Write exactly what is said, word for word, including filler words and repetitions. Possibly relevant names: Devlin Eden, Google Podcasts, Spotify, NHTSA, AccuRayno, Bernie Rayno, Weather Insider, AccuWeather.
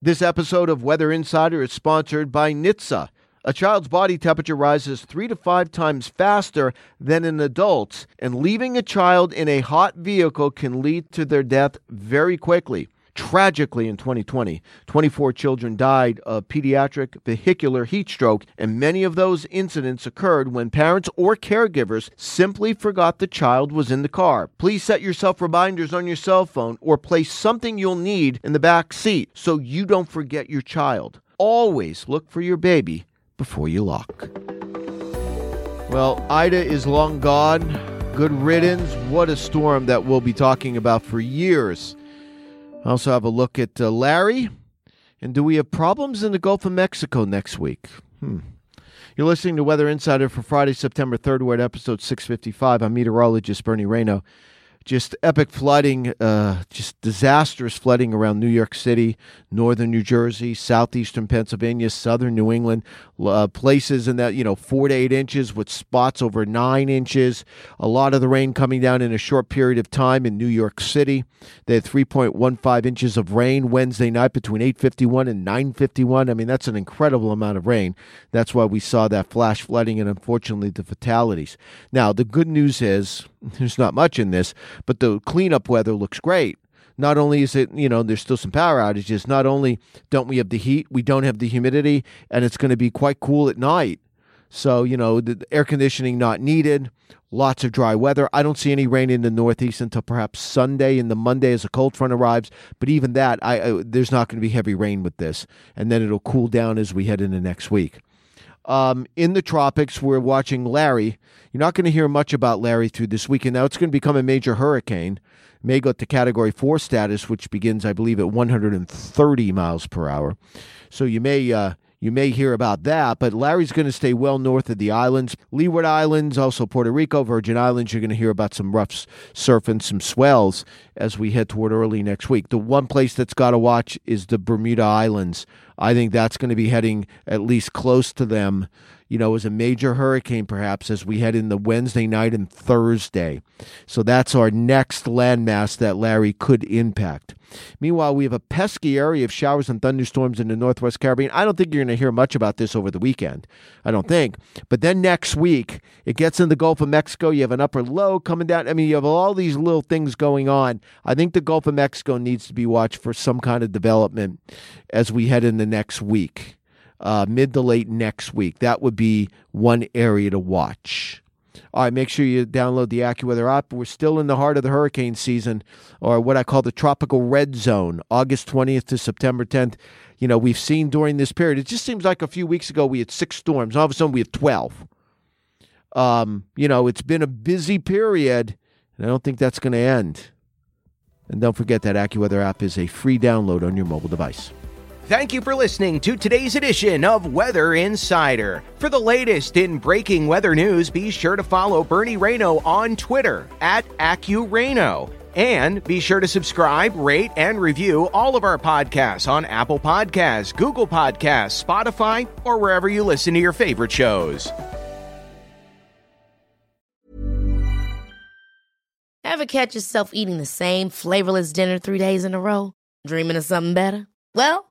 This episode of Weather Insider is sponsored by N H T S A. A child's body temperature rises three to five times faster than an adult's, and leaving a child in a hot vehicle can lead to their death very quickly. Tragically, in twenty twenty, twenty-four children died of pediatric vehicular heat stroke, and many of those incidents occurred when parents or caregivers simply forgot the child was in the car. Please set yourself reminders on your cell phone or place something you'll need in the back seat so you don't forget your child. Always look for your baby before you lock. Well, Ida is long gone. Good riddance. What a storm that we'll be talking about for years. I also have a look at uh, Larry. And do we have problems in the Gulf of Mexico next week? Hmm. You're listening to Weather Insider for Friday, September third. We're at episode six fifty-five. I'm meteorologist Bernie Rayno. Just epic flooding, uh, just disastrous flooding around New York City, northern New Jersey, southeastern Pennsylvania, southern New England, uh, places in that, you know, four to eight inches with spots over nine inches. A lot of the rain coming down in a short period of time in New York City. They had three point one five inches of rain Wednesday night between eight fifty-one and nine fifty-one. I mean, that's an incredible amount of rain. That's why we saw that flash flooding and, unfortunately, the fatalities. Now, the good news is there's not much in this, but the cleanup weather looks great. Not only is it, you know, there's still some power outages. Not only don't we have the heat, we don't have the humidity, and it's going to be quite cool at night. So, you know, the air conditioning not needed, lots of dry weather. I don't see any rain in the Northeast until perhaps Sunday and the Monday as a cold front arrives. But even that, I, I there's not going to be heavy rain with this. And then it'll cool down as we head into next week. Um, in the tropics, we're watching Larry. You're not going to hear much about Larry through this weekend. Now, it's going to become a major hurricane. It may go to Category four status, which begins, I believe, at one hundred thirty miles per hour. So you may uh, you may hear about that, but Larry's going to stay well north of the islands. Leeward Islands, also Puerto Rico, Virgin Islands, you're going to hear about some rough surf and some swells as we head toward early next week. The one place that's got to watch is the Bermuda Islands. I think that's going to be heading at least close to them, you know, as a major hurricane, perhaps, as we head in the Wednesday night and Thursday. So that's our next landmass that Larry could impact. Meanwhile, we have a pesky area of showers and thunderstorms in the Northwest Caribbean. I don't think you're going to hear much about this over the weekend. I don't think. But then next week, it gets in the Gulf of Mexico. You have an upper low coming down. I mean, you have all these little things going on. I think the Gulf of Mexico needs to be watched for some kind of development as we head in the next week, uh, mid to late next week. That would be one area to watch. All right, make sure you download the AccuWeather app. We're still in the heart of the hurricane season, or what I call the tropical red zone, August twentieth to September tenth. You know, we've seen during this period, it just seems like a few weeks ago we had six storms. All of a sudden we have twelve. Um, you know, it's been a busy period, and I don't think that's going to end. And don't forget that AccuWeather app is a free download on your mobile device. Thank you for listening to today's edition of Weather Insider. For the latest in breaking weather news, be sure to follow Bernie Rayno on Twitter at AccuRayno. And be sure to subscribe, rate, and review all of our podcasts on Apple Podcasts, Google Podcasts, Spotify, or wherever you listen to your favorite shows. Ever catch yourself eating the same flavorless dinner three days in a row? Dreaming of something better? Well,